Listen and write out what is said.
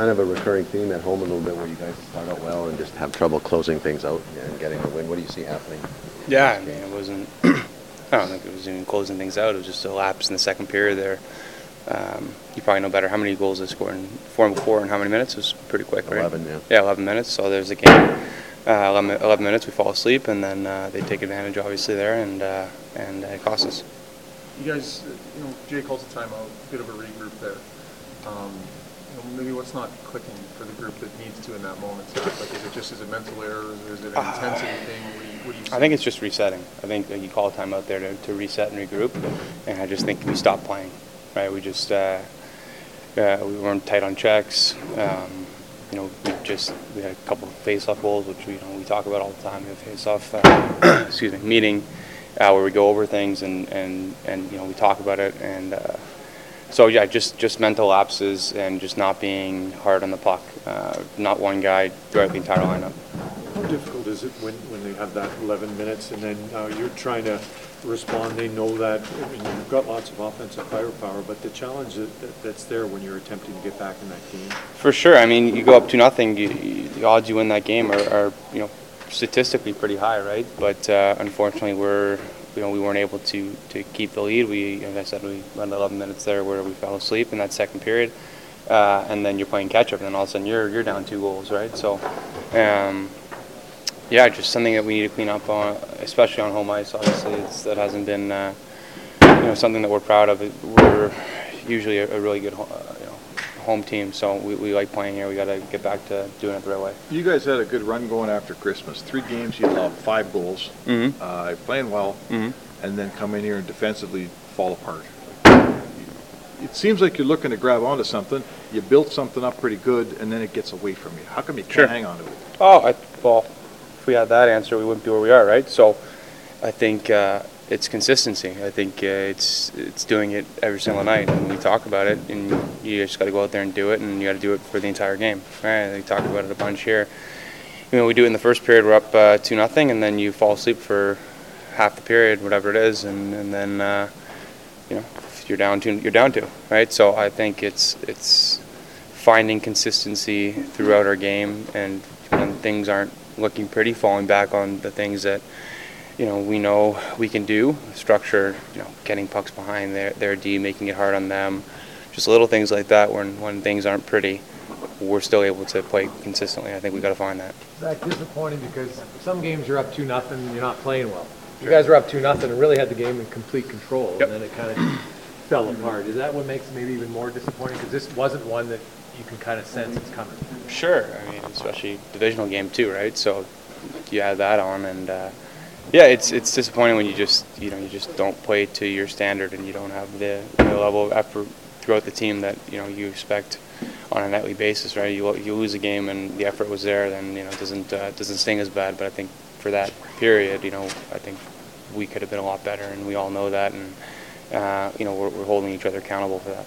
Kind of a recurring theme at home a little bit where you guys start out well and just have trouble closing things out and getting the win. What do you see happening? Yeah, I mean, it wasn't, I don't think it was even closing things out. It was just a lapse in the second period there. You probably know better how many goals they scored in four and how many minutes. It was pretty quick, right? 11, yeah. Yeah, 11 minutes. So there's the game. 11 minutes, we fall asleep, and then they take advantage, obviously, there, and it costs us. You guys, you know, Jay calls a timeout, a bit of a regroup there. Maybe what's not clicking for the group that needs to in that moment? Like, is it mental errors, or is it an intensity thing? What do you see? I think it's just resetting. I think you call a timeout there to reset and regroup, and I just think we stopped playing. Right? We just we weren't tight on checks. We had a couple of face-off goals, which we talk about all the time. We have face-off meeting where we go over things and we talk about it and. So yeah, just mental lapses and just not being hard on the puck. Not one guy throughout the entire lineup. How difficult is it when they have that 11 minutes and then you're trying to respond? They know that. I mean, you've got lots of offensive firepower, but the challenge that's there when you're attempting to get back in that game. For sure. I mean, you go up 2-0. The odds you win that game are statistically pretty high, right? But unfortunately, we weren't able to keep the lead. We, as I said, we went 11 minutes there where we fell asleep in that second period, and then you're playing catch up, and then all of a sudden you're down 2 goals, right? So, just something that we need to clean up on, especially on home ice. Obviously, that hasn't been something that we're proud of. We're usually a really good home team, so we like playing here. We got to get back to doing it the right way. You guys had a good run going after Christmas. 3 games, you allowed 5 goals. Mm-hmm. Playing well, mm-hmm. And then come in here and defensively fall apart. It seems like you're looking to grab onto something. You built something up pretty good, and then it gets away from you. How come you can't hang on to it? Well, if we had that answer, we wouldn't be where we are, right? So I think it's consistency. I think it's doing it every single night, and we talk about it, and you just got to go out there and do it, and you got to do it for the entire game. Right? They talk about it a bunch here. We do it in the first period. We're up 2-0, and then you fall asleep for half the period, whatever it is, and then you're down two. Right? So I think it's finding consistency throughout our game, and when things aren't looking pretty, falling back on the things that. We know we can do structure. Getting pucks behind their D, making it hard on them, just little things like that. When things aren't pretty, we're still able to play consistently. I think we got to find that. Zach, disappointing because some games you're up 2-0, and you're not playing well. Sure. You guys were up 2-0 and really had the game in complete control, yep. And then it kind of fell apart. Is that what makes it maybe even more disappointing? Because this wasn't one that you can kind of sense it's coming. Sure, I mean, especially divisional game too, right? So you add that on and. Yeah, it's disappointing when you just don't play to your standard and you don't have the level of effort throughout the team that you expect on a nightly basis, right? You lose a game and the effort was there, then it doesn't sting as bad. But I think for that period, I think we could have been a lot better, and we all know that, and we're holding each other accountable for that.